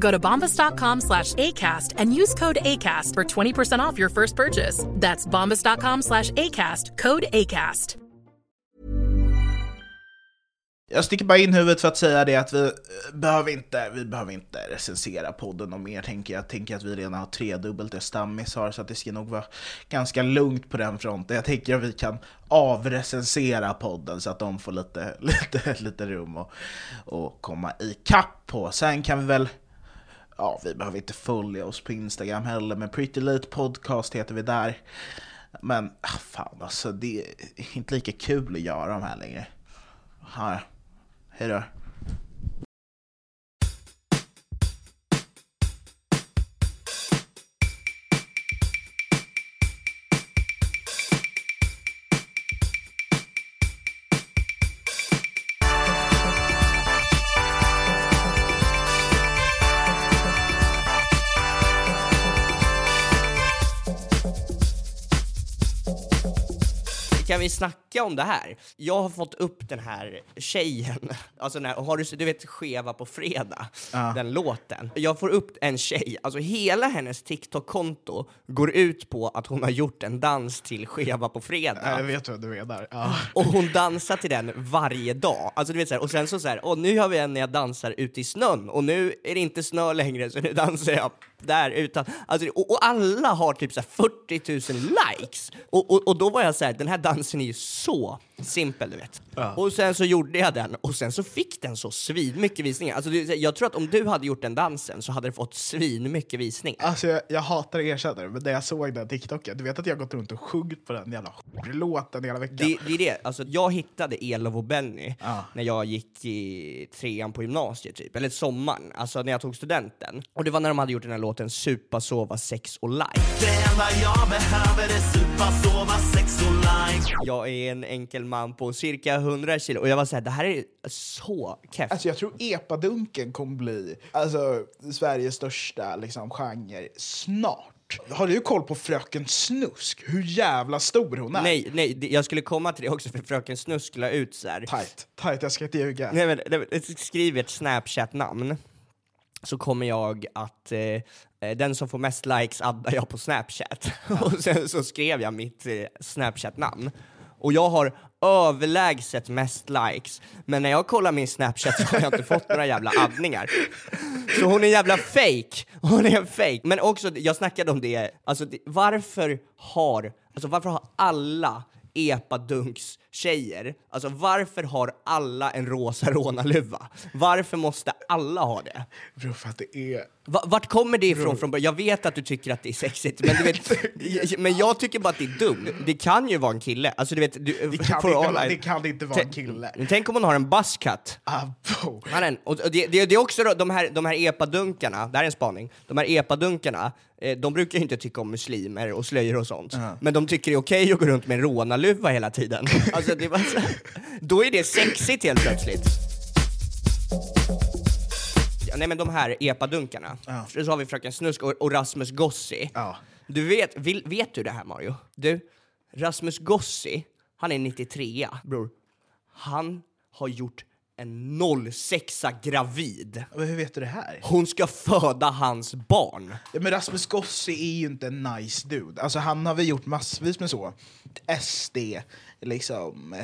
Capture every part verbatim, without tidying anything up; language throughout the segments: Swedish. Go to bombas dot com slash A cast and use code ACAST for twenty percent off your first purchase. That's bombas dot com slash A cast, code ACAST. Jag sticker bara in huvudet för att säga det att vi behöver inte, vi behöver inte recensera podden och mer tänker jag. Tänker att vi redan har tredubbelt det Stammis har, så att det ska nog vara ganska lugnt på den fronten. Jag tänker att vi kan avrecensera podden så att de får lite, lite, lite rum och, och komma i kapp på. Sen kan vi väl... Ja, vi behöver inte följa oss på Instagram heller, men Pretty Late Podcast heter vi där. Men ah, fan alltså, det är inte lika kul att göra de här längre. Här. Hej då. Kan vi snacka om det här? Jag har fått upp den här tjejen. Alltså den här, har du, du vet Skeva på fredag, ja. Den låten. Jag får upp en tjej. Alltså hela hennes TikTok-konto går ut på att hon har gjort en dans till Skeva på fredag. Jag vet vad du är där. Ja. Och hon dansar till den varje dag. Alltså du vet så här, och sen så så här, och nu har vi en när jag dansar ute i snön. Och nu är det inte snö längre så nu dansar jag där utan. Alltså, och, och alla har typ så här fyrtio tusen likes. Och, och, och då var jag så här, den här dansen är ju så simpel, du vet. Ja. Och sen så gjorde jag den. Och sen så fick den så svin mycket visningar. Alltså, jag tror att om du hade gjort den dansen så hade det fått svin mycket visningar. Alltså jag, jag hatar att erkänna det. Men när jag såg den TikToken, du vet att jag gått runt och sjungit på den jävla låten hela veckan. Det, det är det. Alltså jag hittade Ello och Benny ja. När jag gick i trean på gymnasiet typ. Eller sommaren. Alltså när jag tog studenten. Och det var när de hade gjort den här låten Supa, sova, sex och like. Det enda jag behöver är supa, sova, sex och like. Jag är en enkel man på cirka hundra kilo. Och jag var så här, det här är så kefft. Alltså jag tror Epadunken kommer bli alltså Sveriges största liksom genre snart. Har du koll på Fröken Snusk? Hur jävla stor hon är? Nej, nej, jag skulle komma till det också för Fröken Snusk la ut så här. Tight, tight, jag ska inte ljuga. Nej men, nej, skriv ett Snapchat-namn. Så kommer jag att... Eh, den som får mest likes addar jag på Snapchat. Ja. Och sen så skrev jag mitt eh, Snapchat-namn. Och jag har överlägset mest likes. Men när jag kollar min Snapchat så har jag inte fått några jävla addningar. Så hon är jävla fake. Hon är en fake. Men också, jag snackade om det. Alltså, det, varför har... Alltså, varför har alla... Epadunks tjejer. Alltså varför har alla en rosa rånarluva? Varför måste alla ha det? Bro, för att det är... Va, vart kommer det ifrån? Från, jag vet att du tycker att det är sexigt. Men, du vet, men jag tycker bara att det är dumt. Det kan ju vara en kille. Alltså, du vet, du, det, kan inte, det kan inte vara en kille. Tänk om hon har en buzzcut. Och det, det, det är också då, de här, de här epadunkarna. Det här är en spaning. De här epadunkarna. De brukar ju inte tycka om muslimer och slöjor och sånt. Uh-huh. Men de tycker det är okej att gå runt med en rånaluva hela tiden. Alltså, det var så... Då är det sexigt helt plötsligt. Ja, nej men de här epadunkarna. Uh-huh. Så har vi Fröken Snusk och, och Rasmus Gozzi. Uh-huh. Du vet, vill, vet du det här Mario? Du, Rasmus Gozzi Han är nittiotre, bror. Han har gjort en noll sexa gravid. Men hur vet du det här? Hon ska föda hans barn. Ja, men Rasmus Gozzi är ju inte en nice dude. Alltså han har väl gjort massvis med så S D liksom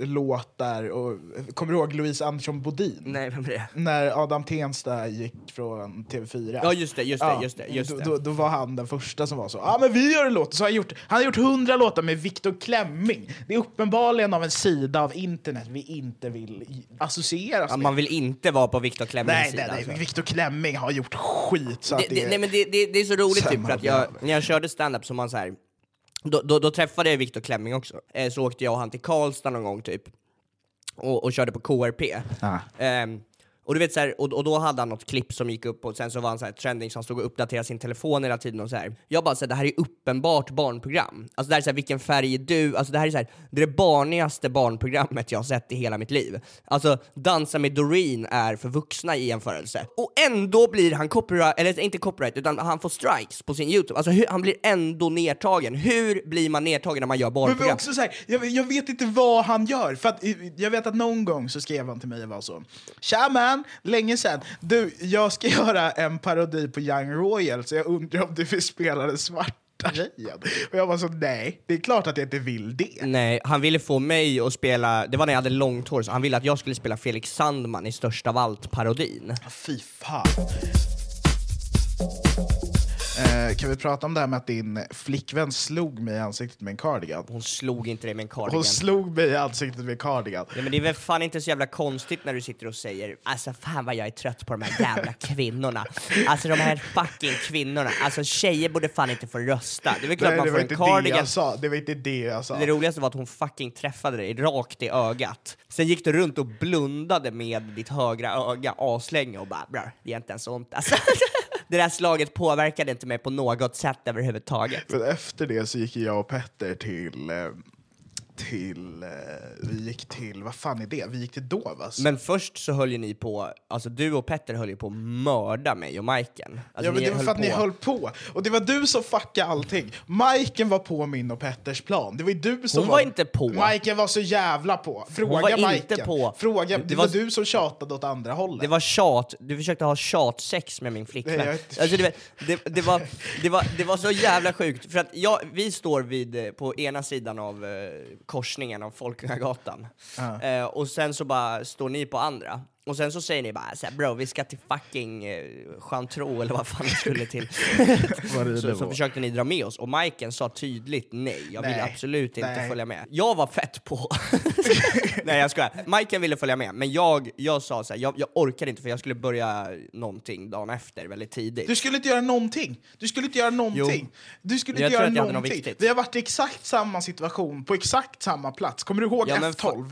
låtar och kommer du ihåg Louise Andersson Bodin? Nej, vem är det? När Adam Tensta gick från T V fyra. Ja, just det, just det, just det, just det. Då, då var han den första som var så. Ja, ah, men vi gör en låt så har gjort. Han har gjort hundra låtar med Viktor Klemming. Det är uppenbarligen av en sida av internet vi inte vill associeras. Ja, man vill inte vara på Viktor Klemmings nej, sida. Nej, nej, nej. Viktor Klemming har gjort skit så det, att det, är... Nej, men det, det, det är så roligt typ för att jag när jag körde stand-up så man så här. Då, då, då träffade jag Viktor Klemming också. eh, Så åkte jag och han till Karlstad någon gång typ. Och, och körde på K R P. ah. eh, Och du vet så här, och, och då hade han något klipp som gick upp. Och sen så var han så här trending, så han stod och uppdaterade sin telefon hela tiden och så här. Jag bara så här, det här är uppenbart barnprogram. Alltså det här är så här, vilken färg är du? Alltså det här är så här, det är det barnigaste barnprogrammet jag har sett i hela mitt liv. Alltså Dansa med Doreen är för vuxna i jämförelse. Och ändå blir han copyright, eller inte copyright, utan han får strikes på sin YouTube. Alltså hur, han blir ändå nedtagen. Hur blir man nedtagen när man gör barnprogram? Men också så här, jag, jag vet inte vad han gör. För att jag vet att någon gång så skrev han till mig och var så: tja man, länge sedan. Du, jag ska göra en parodi på Young Royals, så jag undrar om du vill spela den svarta tjejen. Och jag var så, nej, det är klart att jag inte vill det. Nej, han ville få mig att spela, det var när jag hade långt hår, så han ville att jag skulle spela Felix Sandman i Största av allt-parodin. Fy fan. Eh, kan vi prata om det här med att din flickvän slog mig i ansiktet med en cardigan? Hon slog inte dig med en cardigan. Hon slog mig i ansiktet med en cardigan. Nej, men det är väl fan inte så jävla konstigt när du sitter och säger, alltså fan vad jag är trött på de här jävla kvinnorna. Alltså de här fucking kvinnorna. Alltså tjejer borde fan inte få rösta. Det är väl klart. Nej, man får en cardigan. Det, det var inte det jag sa. Det roligaste var att hon fucking träffade dig rakt i ögat. Sen gick du runt och blundade med ditt högra öga aslänge och bara, bror, det är inte ens ont alltså. Det där slaget påverkade inte mig på något sätt överhuvudtaget. Men efter det så gick jag och Petter till... till vi gick till... Vad fan är det? Vi gick till Dovas. Men först så höll ju ni på... Alltså du och Petter höll ju på att mörda mig och Majken. Alltså, ja, men det var för att på. Ni höll på. Och det var du som fuckade allting. Majken var på min och Petters plan. Det var ju du som... Hon var, var inte på. Majken var så jävla på. Fråga Hon var Majken. Inte på. Fråga... Det, det var... var du som tjatade åt andra hållet. Det var tjat. Du försökte ha tjatsex med min flickvän. Nej, jag... Alltså du vet, det, det, var, det, var, det var så jävla sjukt. För att jag, vi står vid... På ena sidan av... korsningen av Folkungagatan. Uh. Eh, och sen så bara står ni på andra. Och sen så säger ni bara så här, bro, vi ska till fucking eh, Chantro eller vad fan vi skulle till. så, så försökte ni dra med oss. Och Majken sa tydligt nej. Jag nej. vill absolut inte nej. följa med. Jag var fett på. nej, jag skojar. Majken ville följa med. Men jag, jag sa så här, jag, jag orkade inte för jag skulle börja någonting dagen efter väldigt tidigt. Du skulle inte göra någonting. Du skulle inte göra någonting. Jo. Du skulle inte göra någonting. Vi har varit i exakt samma situation på exakt samma plats. Kommer du ihåg ja, F tolv?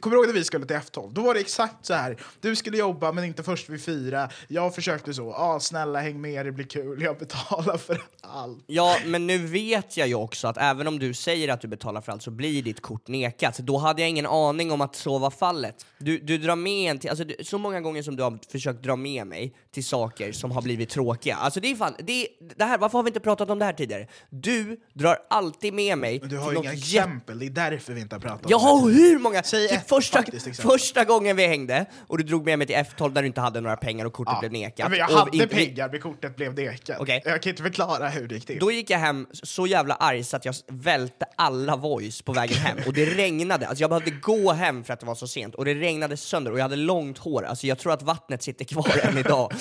Kommer du ihåg när vi skulle till F tolv? Då var det exakt så här. Du skulle jobba men inte först vid fyra. Jag försökte så. Ja, ah, snälla häng med, det blir kul. Jag betalar för allt. Ja, men nu vet jag ju också att även om du säger att du betalar för allt så blir ditt kort nekat. Då hade jag ingen aning om att så var fallet. Du, du drar med en till... Alltså, du, så många gånger som du har försökt dra med mig till saker som har blivit tråkiga. Alltså det är fan... Det, det här, varför har vi inte pratat om det här tidigare? Du drar alltid med mig... Men du har ju inga exempel. Jätt... Det är därför vi inte har pratat om jag det. Jag har hur många... Säg Första, första gången vi hängde och du drog med mig till F tolv där du inte hade några pengar och kortet ja. blev nekat. Ja, men jag hade inte... pengar men kortet blev nekat. Okay. Jag kan inte förklara hur det gick till. Då gick jag hem så jävla arg så att jag välte alla voice på vägen hem. Och det regnade. Alltså jag behövde gå hem för att det var så sent. Och det regnade sönder och jag hade långt hår. Alltså jag tror att vattnet sitter kvar än idag.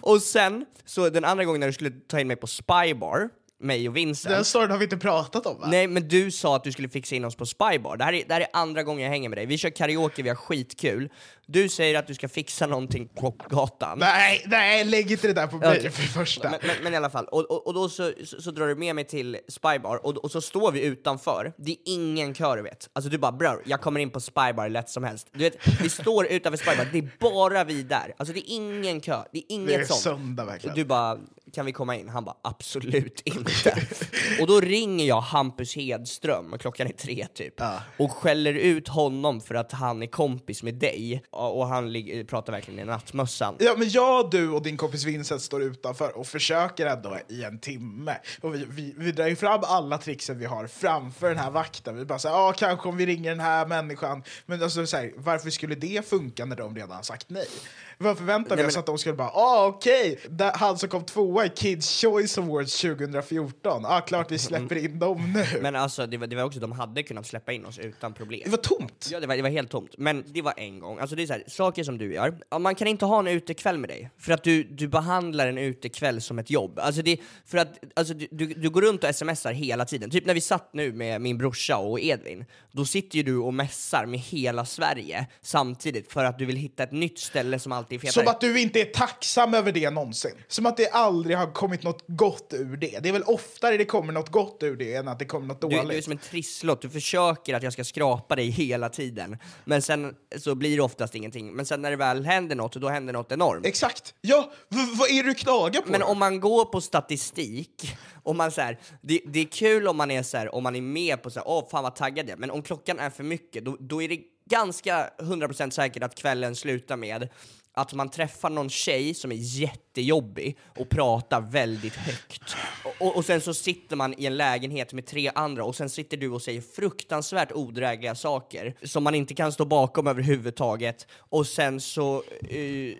Och sen, så den andra gången när du skulle ta in mig på Spybar... mig och Vincent. Den storyn har vi inte pratat om, va? Nej, men du sa att du skulle fixa in oss på Spybar. Det här är, det här är andra gången jag hänger med dig. Vi kör karaoke, vi har skitkul. Du säger att du ska fixa någonting på gatan. Nej, nej, lägg inte det där på mig okay. för första. Men, men, men i alla fall. Och, och, och då så, så, så drar du med mig till Spybar. Och, och så står vi utanför. Det är ingen kör, du vet. Alltså du bara, bror, jag kommer in på Spybar lätt som helst. Du vet, vi står utanför Spybar. Det är bara vi där. Alltså det är ingen kö. Det är inget sånt. Det är sånt. Söndag verkligen. Du bara, kan vi komma in? Han bara, absolut inte. inte. Och då ringer jag Hampus Hedström, klockan är tre typ. Ja. Och skäller ut honom för att han är kompis med dig. Och han lig- pratar verkligen i nattmössan. Ja, men jag, du och din kompis Vincent står utanför och försöker ändå i en timme. Och vi, vi, vi drar ju fram alla tricksen vi har framför den här vakten. Vi bara såhär, ja ah, kanske om vi ringer den här människan. Men alltså så här, varför skulle det funka när de redan sagt nej? Varför väntar vi oss att de skulle bara, ah okej, okay. Han som kom tvåa i Kids Choice Awards tjugo fjorton. Ah klart vi släpper in dem nu. Men alltså det var, det var också, de hade kunnat släppa in oss utan problem. Det var tomt. Ja det var, det var helt tomt. Men det var en gång. Alltså det är så här, saker som du gör. Man kan inte ha en utekväll med dig. För att du, du behandlar en utekväll som ett jobb. Alltså det, för att alltså, du, du går runt och smsar hela tiden. Typ när vi satt nu med min brorsa och Edvin. Då sitter ju du och mässar med hela Sverige samtidigt. För att du vill hitta ett nytt ställe som alltid är fetare. Som att du inte är tacksam över det någonsin. Som att det aldrig har kommit något gott ur det. Det är väl oftare det kommer något gott ur det än att det kommer något dåligt. Du, du är som en trisslott. Du försöker att jag ska skrapa dig hela tiden. Men sen så blir det oftast ingenting. Men sen när det väl händer något, då händer något enormt. Exakt. Ja, v- vad är du knagar på? Men då? Om man går på statistik... Om man så här, det, det är kul om man är så här, om man är med på så här, åh fan vad taggad jag är. Men om klockan är för mycket, då, då är det ganska hundra procent säkert att kvällen slutar med att man träffar någon tjej som är jättejobbig och pratar väldigt högt. Och, och, och sen så sitter man i en lägenhet med tre andra och sen sitter du och säger fruktansvärt odrägliga saker som man inte kan stå bakom överhuvudtaget. Och sen så, uh,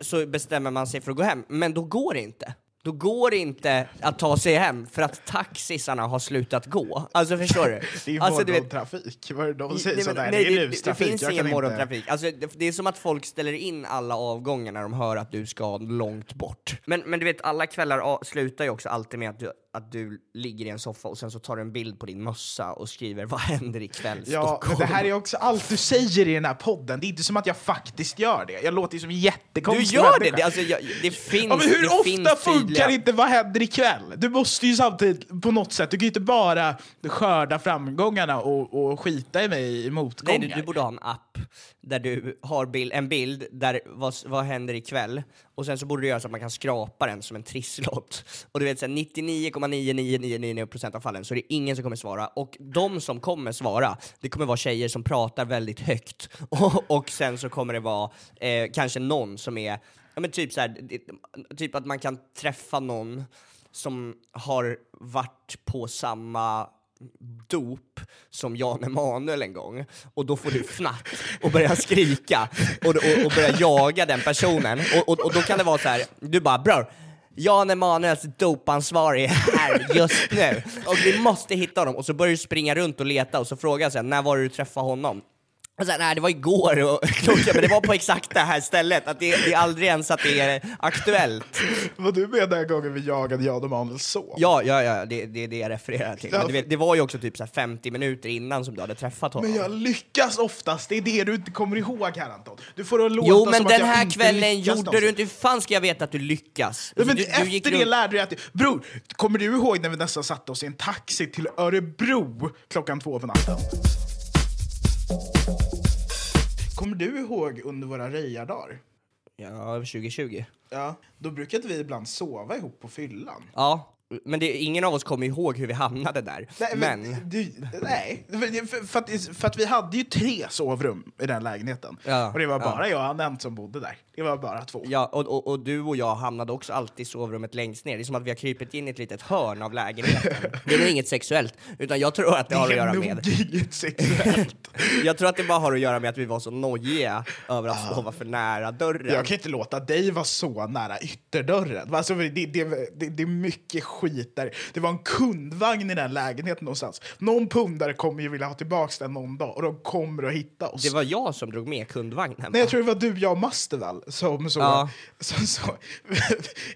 så bestämmer man sig för att gå hem. Men då går det inte. Då går det inte att ta sig hem för att taxisarna har slutat gå. Alltså förstår du? Det är ju alltså, morgontrafik. Vad är det de säger nej, men, sådär? Nej, det, det, det, det finns ingen morgontrafik. Inte... Alltså, det, det är som att folk ställer in alla avgångar när de hör att du ska långt bort. Men, men du vet, alla kvällar slutar ju också alltid med att du... att du ligger i en soffa och sen så tar du en bild på din mössa och skriver vad händer ikväll Stockholm? Ja, men det här är också allt du säger i den här podden. Det är inte som att jag faktiskt gör det. Jag låter ju som jättekonstig. Du gör det! Det, alltså, jag, det finns... Ja, men hur det ofta finns funkar tydliga... inte vad händer ikväll? Du måste ju samtidigt på något sätt... Du kan ju inte bara skörda framgångarna och, och skita i mig i motgångar. Nej, du, du borde ha en app där du har bild, en bild där vad, vad händer ikväll? Och sen så borde du göra så att man kan skrapa den som en trisslott. Och du vet såhär, nittionio komma nio nio nio nio procent av fallen så är det ingen som kommer svara. Och de som kommer svara, det kommer vara tjejer som pratar väldigt högt. Och, och sen så kommer det vara eh, kanske någon som är... Ja men typ så här, typ att man kan träffa någon som har varit på samma... dop som Jan Emanuel en gång. Och då får du fnatt och börja skrika och, och, och börja jaga den personen. Och, och, och då kan det vara så här, du bara bror, Jan Emanuels dopansvarig är här just nu. Och vi måste hitta honom. Och så börjar du springa runt och leta och så frågar jag, när var du träffade honom? Och så här, nej, det var igår och klockan, men det var på exakt det här stället. Att det, det är aldrig ens att det är aktuellt. Vad du menar den här gången vi jagade Jan Emanuel så? Ja, ja, ja, det är det, det jag refererar till. Ja. Det, det var ju också typ så här femtio minuter innan som du hade träffat honom. Men jag lyckas oftast, det är det du inte kommer ihåg här Anton. Du får att låta jo, men som den här kvällen gjorde någonstans. Du inte, hur fan ska jag veta att du lyckas? Ja, men du, efter du gick det runt... lärde jag att, bror, kommer du ihåg när vi nästan satt oss i en taxi till Örebro klockan två på natten? Kommer du ihåg under våra röjardagar? Ja, tjugo tjugo. Ja, då brukade vi ibland sova ihop på fyllan. Ja, men det, ingen av oss kommer ihåg hur vi hamnade där. Nej, men... men du, nej, för, för, att, för att vi hade ju tre sovrum i den lägenheten. Ja, och det var bara ja. jag och Anna som bodde där. Det var bara två. Ja, och, och, och du och jag hamnade också alltid i sovrummet längst ner. Det är som att vi har krypit in i ett litet hörn av lägenheten. Det är inget sexuellt, utan jag tror att det, det har att göra med... Det är inget sexuellt. Jag tror att det bara har att göra med att vi var så nojiga över att ah. sova för nära dörren. Jag kan inte låta dig vara så nära ytterdörren. Alltså, det, det, det, det är mycket skit där. Det var en kundvagn i den lägenheten någonstans. Någon pundare kommer ju vilja ha tillbaka den någon dag och de kommer att hitta oss. Det var jag som drog med kundvagnen. Nej, jag tror det var du, jag och Masterval. Som så, ja. som så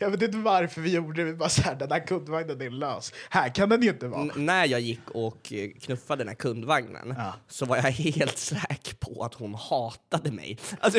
jag vet inte varför vi gjorde det. Vi bara såhär, den här kundvagnen är lös. Här kan den ju inte vara. N- När jag gick och knuffade den här kundvagnen ja. så var jag helt säker på att hon hatade mig. Alltså...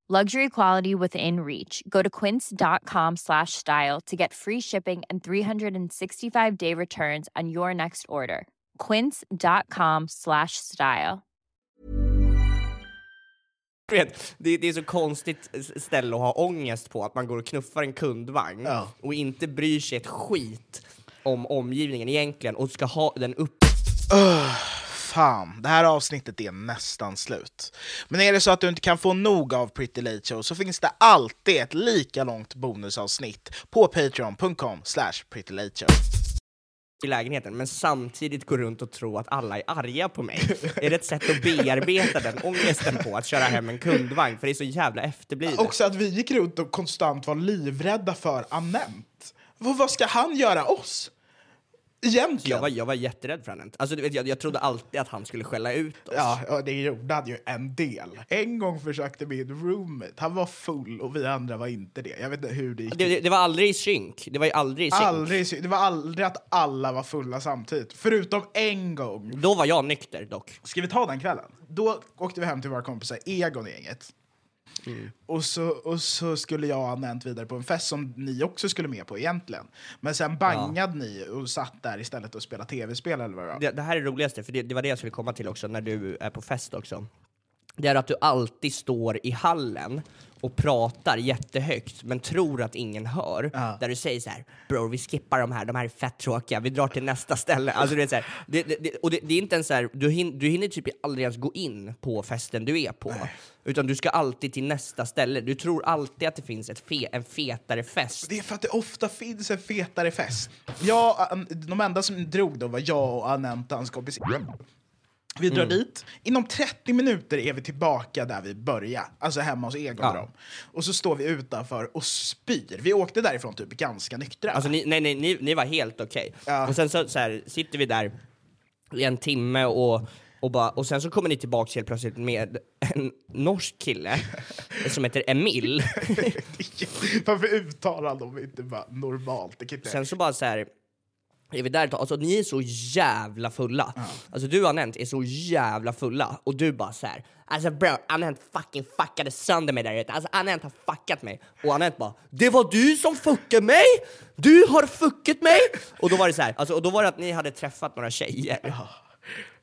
Luxury quality within reach. Go to quince.com slash style to get free shipping and three sixty-five day returns on your next order. Quince.com slash style. Det, det är så konstigt ställe att ha ångest på. Att man går och knuffar en kundvagn ja. Och inte bryr sig ett skit om omgivningen egentligen. Och ska ha den upp. Oh, fan, det här avsnittet är nästan slut. Men är det så att du inte kan få nog av Pretty Late Show, så finns det alltid ett lika långt bonusavsnitt på patreon.com slash Pretty Late Show. I lägenheten, men samtidigt går runt och tror att alla är arga på mig. Är det ett sätt att bearbeta den ångesten på att köra hem en kundvagn? För det är så jävla efterblivet. Också att vi gick runt och konstant var livrädda för Anent. Vad, vad ska han göra oss? Egentligen. Jag var, jag var jätterädd för Anent. Alltså, du vet, jag, jag trodde alltid att han skulle skälla ut oss. Ja, det gjorde han ju en del. En gång försökte min roommate. Han var full och vi andra var inte det. Jag vet inte hur det gick. Det, det, det var aldrig i synk. Det var ju aldrig i synk. Aldrig i synk. Det var aldrig att alla var fulla samtidigt. Förutom en gång. Då var jag nykter dock. Ska vi ta den kvällen? Då åkte vi hem till våra kompisar Egon i gänget. Mm. Och, så, och så skulle jag och Anent vidare på en fest som ni också skulle med på egentligen. Men sen bangade ja. ni och satt där istället och spelade tv-spel eller vad det var. Det, det här är det roligaste, för det, det var det jag skulle komma till också när du är på fest också. Det är att du alltid står i hallen och pratar jättehögt men tror att ingen hör. Ja. Där du säger så här: bror, vi skippar de här, de här är fett tråkiga, vi drar till nästa ställe. Alltså det är så här, det, det, det, och det, det är inte ens så här, du, hin, du hinner typ aldrig ens gå in på festen du är på. Nej. Utan du ska alltid till nästa ställe. Du tror alltid att det finns ett fe, en fetare fest. Det är för att det ofta finns en fetare fest. Jag, de enda som drog då var jag och Anent, hans kompis. Vi drar mm. dit. Inom trettio minuter är vi tillbaka där vi började. Alltså hemma hos Egon ja. dem. Och så står vi utanför och spyr. Vi åkte därifrån typ ganska nyktra. Alltså ni, nej, nej, ni, ni var helt okej. Okay. Ja. Och sen så, så här, sitter vi där i en timme och... Och, bara, och sen så kommer ni tillbaka helt plötsligt med en norsk kille som heter Emil. Varför uttalar de inte bara normalt? Det kan inte... Sen så bara så här... Är vi där, alltså ni är så jävla fulla. Mm. Alltså du, Anent, är så jävla fulla. Och du bara så här: alltså bro, Anent fucking fuckade sönder mig där ute. Alltså Anent har fuckat mig. Och Anent bara, det var du som fuckade mig. Du har fuckat mig. Och då var det så här, alltså, och då var det att ni hade träffat några tjejer. Mm.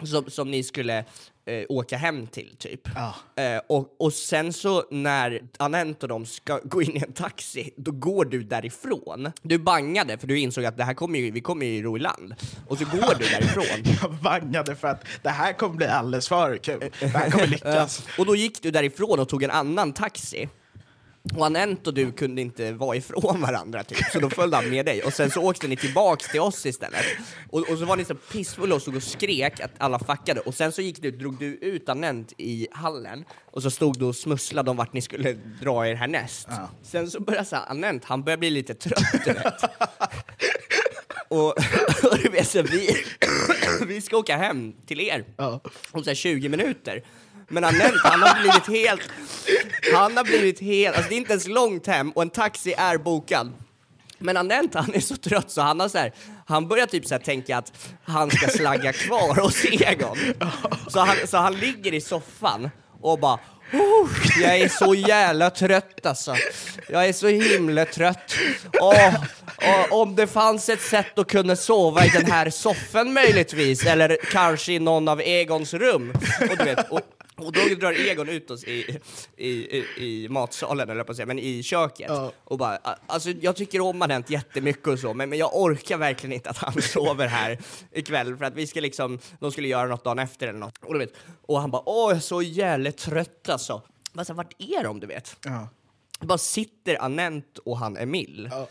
Som, som ni skulle eh, åka hem till typ ah. eh, och, och sen så när Anent och de ska gå in i en taxi, då går du därifrån. Du bangade för du insåg att det här kommer ju, vi kommer ju ro i land. Och så går du därifrån. Jag bangade för att det här kommer bli alldeles för kul. Det här kommer lyckas. eh, Och då gick du därifrån och tog en annan taxi. Och Anent och du kunde inte vara ifrån varandra typ. Så då följde han med dig. Och sen så åkte ni tillbaks till oss istället. Och, och så var ni så pissfulla och så och skrek att alla fuckade. Och sen så gick du, drog du ut Anent i hallen. Och så stod du och smusslade om vart ni skulle dra er härnäst. Ja. Sen så började så här, Anent, han började bli lite trött. Rätt. Och, och du vet så vi, vi ska åka hem till er ja. Om så här tjugo minuter. Men Anent, han har blivit helt... Han har blivit helt... Alltså det är inte ens långt hem och en taxi är bokad. Men Anent, han är så trött så han har så här... Han börjar typ så här tänka att han ska slagga kvar hos Egon. Så han, så han ligger i soffan och bara... Oh, jag är så jävla trött alltså. Jag är så himla trött. Oh, oh, om det fanns ett sätt att kunna sova i den här soffan möjligtvis. Eller kanske i någon av Egons rum. Och du vet... Och, Och då drar Egon ut oss i, i, i, i matsalen, eller på att säga, men i köket. Uh. Och bara, alltså jag tycker om Anent jättemycket och så, men, men jag orkar verkligen inte att han sover här ikväll. För att vi ska liksom, de skulle göra något dagen efter eller något. Och, du vet, och han bara, åh jag är så jävla trött alltså. Alltså, vart är de, du vet? Uh. Bara sitter Anent och han Emil. Uh.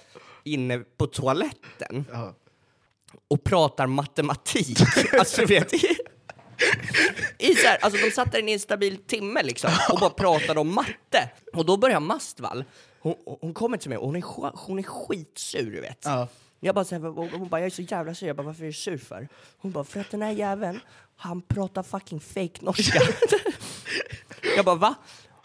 inne på toaletten. Ja. Och pratar matematik. Alltså du vet i så här, alltså de satt där i en stabil timme liksom och bara pratade om matte. Och då börjar Mastvall. Hon, hon kommer till mig och hon är, hon är skitsur, du vet. Ja. Jag bara så här, hon bara, jag är så jävla sur. Jag bara, varför är du sur för? Hon bara, för att den här jäveln, han pratar fucking fake norska. Jag bara, va?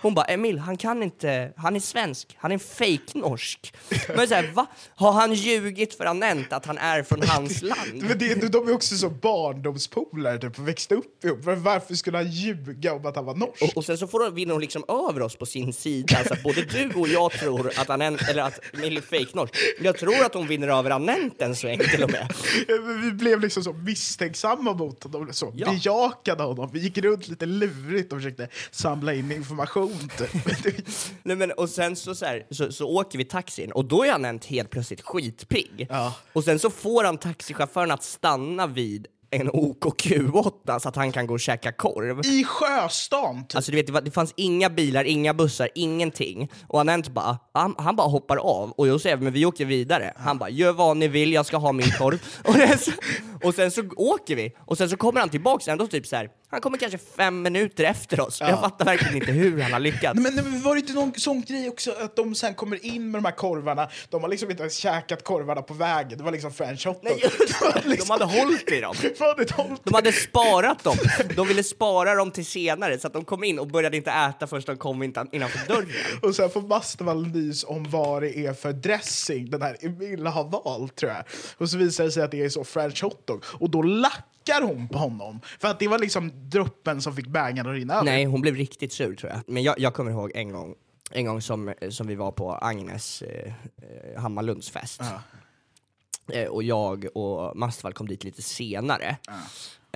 Hon bara, Emil, han kan inte, han är svensk, han är fake norsk. Men så här, va? Har han ljugit för Anent att han är från hans land? Men det, de är också så barndomspolare, typ, växte upp ihop. Varför skulle han ljuga om att han var norsk? Och, och sen så får de, vinner de liksom över oss på sin sida. Så att både du och jag tror att Anent, eller att Emil är fake norsk. Jag tror att hon vinner över Anent en sväng till och med. Vi blev liksom så misstänksamma mot honom, så ja. Bejakade honom. Vi gick runt lite lurigt och försökte samla in information. Nej, men, och sen så, så, här, så, så åker vi taxin. Och då är han helt plötsligt skitpigg, ja. Och sen så får han taxichauffören att stanna vid en O K Q åtta så att han kan gå och käka korv i Sjöstan typ. Alltså du vet, det, var, det fanns inga bilar, inga bussar, ingenting. Och han inte bara han, han bara hoppar av. Och jag säger, men vi åker vidare. Han bara, gör vad ni vill, jag ska ha min korv. Och, det, och sen så åker vi. Och sen så kommer han tillbaka ändå typ så här. Han kommer kanske fem minuter efter oss. Ja. Jag fattar verkligen inte hur han har lyckats. Men, men var det inte någon sån grej också att de sen kommer in med de här korvarna? De har liksom inte ens käkat korvarna på vägen. Det var liksom french hot dog. Liksom... De hade hållit i dem. De hade sparat dem. De ville spara dem till senare så att de kom in och började inte äta först de kom in innanför dörren. Och sen får Mastervall nys om vad det är för dressing den här Emil har valt, tror jag. Och så visar det sig att det är så french hot dog. Och då lack hon på honom. För att det var liksom droppen som fick bängaren att rinna över. Nej, hon blev riktigt sur, tror jag. Men jag, jag kommer ihåg en gång en gång som, som vi var på Agnes eh, Hammarlunds fest. Uh. Eh, och jag och Mastvall kom dit lite senare.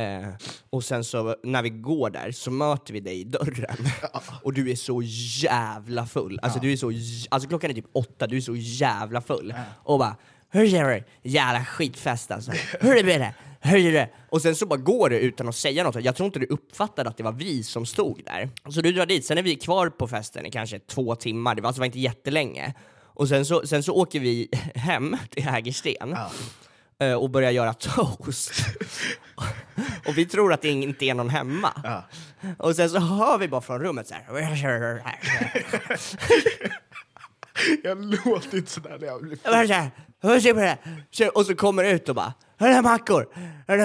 Uh. Eh, och sen så när vi går där så möter vi dig i dörren. Uh. Och du är så jävla full. Alltså, uh. du är så, alltså klockan är typ åtta. Du är så jävla full. Uh. Och bara, hur ser du? Jävla skitfest alltså. Hur blir det? Höjre. Och sen så bara går det utan att säga något. Jag tror inte du uppfattade att det var vi som stod där. Så du drar dit. Sen är vi kvar på festen i kanske två timmar. Det var alltså inte jättelänge. Och sen så, sen så åker vi hem till Hägersten. Ja. Och börjar göra toast. Och vi tror att det inte är någon hemma. Ja. Och sen så hör vi bara från rummet så här. Jag låter inte sådär när jag blir full. Och så kommer det ut och bara, hör det mackor, hör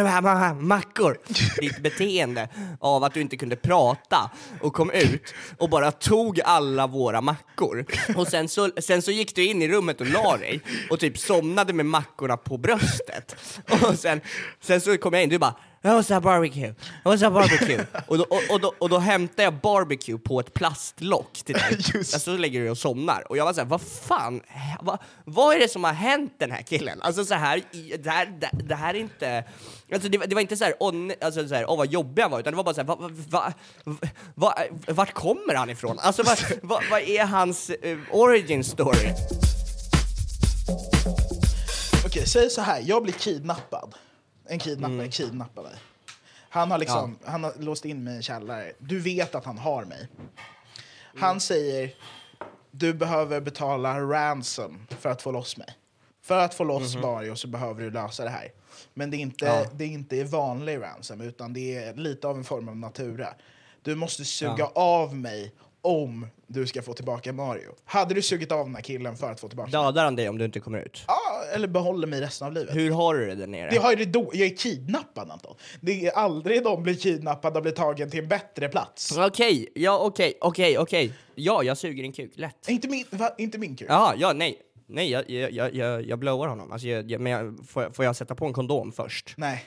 det mackor. Ditt beteende av att du inte kunde prata och kom ut och bara tog alla våra mackor. Och sen så, sen så gick du in i rummet och la dig och typ somnade med mackorna på bröstet. Och sen, sen så kom jag in och du bara, jag måste ha barbecue. Jag måste ha barbecue. Och då, och, och, då, och då hämtade jag barbecue på ett plastlock till dig. Just. Alltså så lägger du och somnar. Och jag var så här, vad fan? Vad, vad är det som har hänt den här killen? Alltså så här, det här, det, det här är inte... Alltså det, det var inte så här, åh oh, alltså oh, vad jobbig han var. Utan det var bara så här, va, va, va, va, vart kommer han ifrån? Alltså vad va, va är hans uh, origin story? Okej, säg så här, jag blir kidnappad. En kidnappare mm. kidnappar dig. Han har liksom, ja. han har låst in mig i en källare. Du vet att han har mig. Han mm. säger, du behöver betala ransom för att få loss mig. För att få loss mm-hmm. Mario så behöver du lösa det här. Men det är inte, ja. det är inte vanlig ransom, utan det är lite av en form av natura. Du måste suga ja. av mig om du ska få tillbaka Mario. Hade du sugit av den här killen för att få tillbaka Mario? Dödar han dig om du inte kommer ut? Ja, ah, eller behåller mig resten av livet. Hur har du det där nere? Det har ju det då. Jag är kidnappad, Anton. Det är aldrig de blir kidnappade och blir tagen till en bättre plats. Okej, okay, ja okej, okay, okej, okay, okej. Okay. Ja, jag suger en kuk, lätt. Inte min, va, inte min kuk? Jaha, ja, nej. Nej, jag, jag, jag, jag blowar honom. Alltså, jag, jag, men jag, får, får jag sätta på en kondom först? Nej.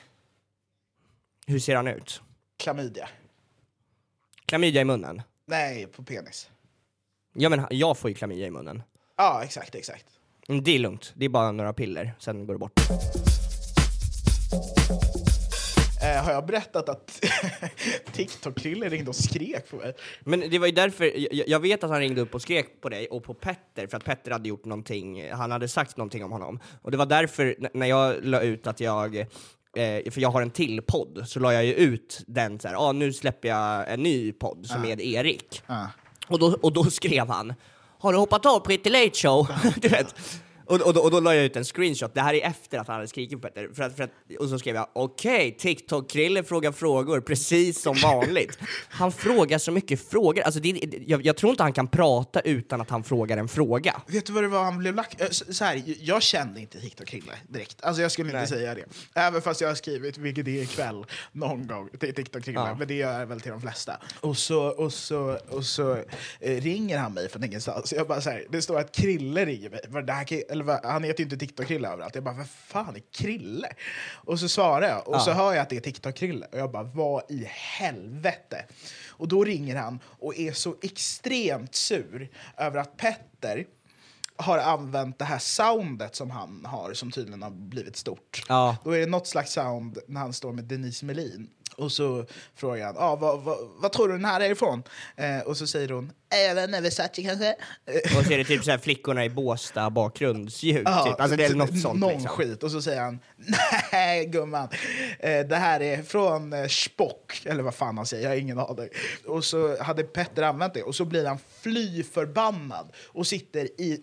Hur ser han ut? Klamydia. Klamydia i munnen? Nej, på penis. Ja, men jag får ju klamydia i munnen. Ja, exakt, exakt. Det är lugnt. Det är bara några piller. Sen går det bort. Eh, har jag berättat att TikTok-killen ringde och skrek på mig? Men det var ju därför... Jag, jag vet att han ringde upp och skrek på dig och på Petter. För att Petter hade gjort någonting... Han hade sagt någonting om honom. Och det var därför när jag la ut att jag... Eh, för jag har en till podd, så la jag ju ut den så här, ah, nu släpper jag en ny podd som uh. är Erik. Uh. Och, då, och då skrev han, har du hoppat av Pretty Late Show? Du vet. Och, och, och då la jag ut en screenshot. Det här är efter att han hade skrikit på Petter. För att, för att, och så skrev jag, okej, okay, TikTok-krille frågar frågor precis som vanligt. Han frågar så mycket frågor. Alltså, det, jag, jag tror inte han kan prata utan att han frågar en fråga. Vet du vad det var han blev lack? Så, så här, jag kände inte TikTok-krille direkt. Alltså jag skulle Nej. inte säga det. Även fast jag har skrivit, vilket det är ikväll, någon gång till TikTok-krille. Ja. Men det gör jag väl till de flesta. Och så, och så, och så eh, ringer han mig från ingenstans. Så jag bara så här, det står att Krille ringer mig. För det här kan, eller vad, han heter ju inte TikTok-krille överallt. Jag bara, vad fan är Krille? Och så svarar jag. Och ah. så hör jag att det är TikTok-krille. Och jag bara, vad i helvete? Och då ringer han och är så extremt sur över att Petter har använt det här soundet som han har, som tydligen har blivit stort. Ah. Då är det något slags sound när han står med Denise Melin. Och så frågar han, ah, vad, vad, vad tror du den här är ifrån? Eh, och så säger hon, även översatt kanske. Och så är det typ så här flickorna i Båstad bakgrundsljud. Ja, typ. Alltså det är något sånt. Någon liksom. skit. Och så säger han, nej gumman, eh, det här är från eh, Spock. Eller vad fan han säger, jag har ingen aning. Och så hade Petter använt det. Och så blir han fly förbannad. Och sitter i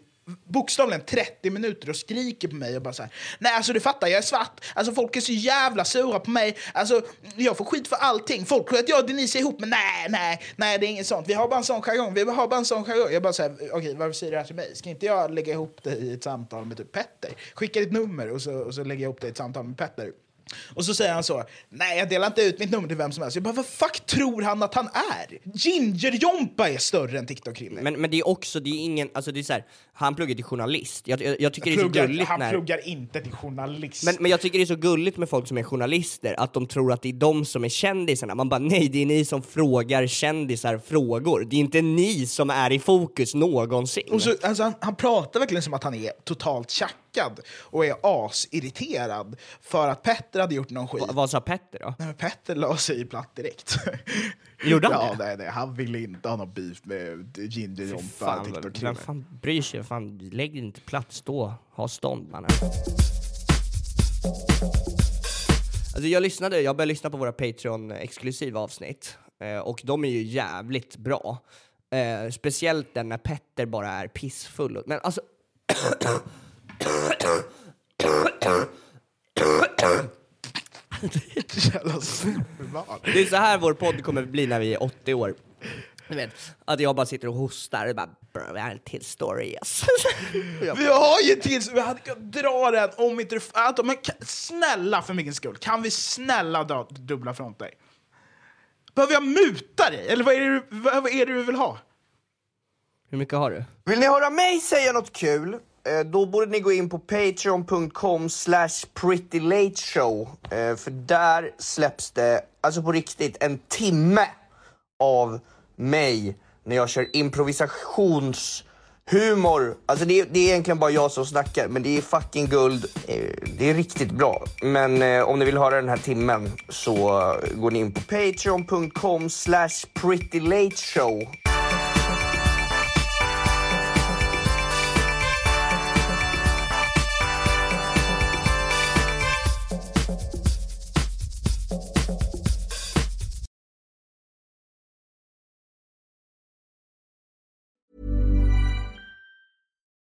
bokstavligen trettio minuter och skriker på mig och bara så här, nej alltså du fattar, jag är svart, alltså folk är så jävla sura på mig, alltså jag får skit för allting, folk tror att jag och Denise är ihop, men nej, nej, nej det är inget sånt, vi har bara en sån jargong, vi har bara en sån jargong. Jag bara så här, okej okay, varför säger du det här till mig? Ska inte jag lägga ihop det i ett samtal med typ Petter? Skicka ditt nummer och så, och så lägger jag ihop det i ett samtal med Petter. Och så säger han så, nej jag delar inte ut mitt nummer till vem som helst. Jag bara, vad fuck tror han att han är? Gingerjompa är större än TikTok-krille. Men, men det är också, det är ingen, alltså det är så här, han pluggar till journalist. Jag, jag, jag tycker jag det är pluggar, så gulligt. Han när... pluggar inte till journalist. Men, men jag tycker det är så gulligt med folk som är journalister, att de tror att det är de som är kändisarna. Man bara, nej det är ni som frågar kändisar frågor. Det är inte ni som är i fokus någonsin. Och så, alltså, han, han pratar verkligen som att han är totalt tjack och är asirriterad för att Petter hade gjort någon skit. Va, vad sa Petter då? Nej, men Petter la sig i platt direkt. Gjorde han ja, det? Nej, nej, han ville inte ha någon beef med Gingerjompa. Vem fan bryr sig? Fan, lägg inte plats då. Ha stånd, mannen. Alltså jag lyssnade, jag började lyssna på våra Patreon-exklusiva avsnitt. Och de är ju jävligt bra. Speciellt den när Petter bara är pissfull. Men alltså... Det är så här vår podd kommer bli när vi är åttio år. Du vet, att jag bara sitter och hostar och bara, bro, vi har en till story, yes. bara, vi har ju till, vi hade kunnat dra den om inte du, men snälla för min skull, kan vi snälla dra dubbla fronter? Behöver jag muta dig? Eller vad är det, vad är det du vill ha? Hur mycket har du? Vill ni höra mig säga något kul? Då borde ni gå in på patreon.com slash pretty late show. För där släpps det, alltså på riktigt, en timme av mig när jag kör improvisationshumor. Alltså det är, det är egentligen bara jag som snackar, men det är fucking guld. Det är riktigt bra. Men om ni vill höra den här timmen så går ni in på patreon.com slash pretty late show.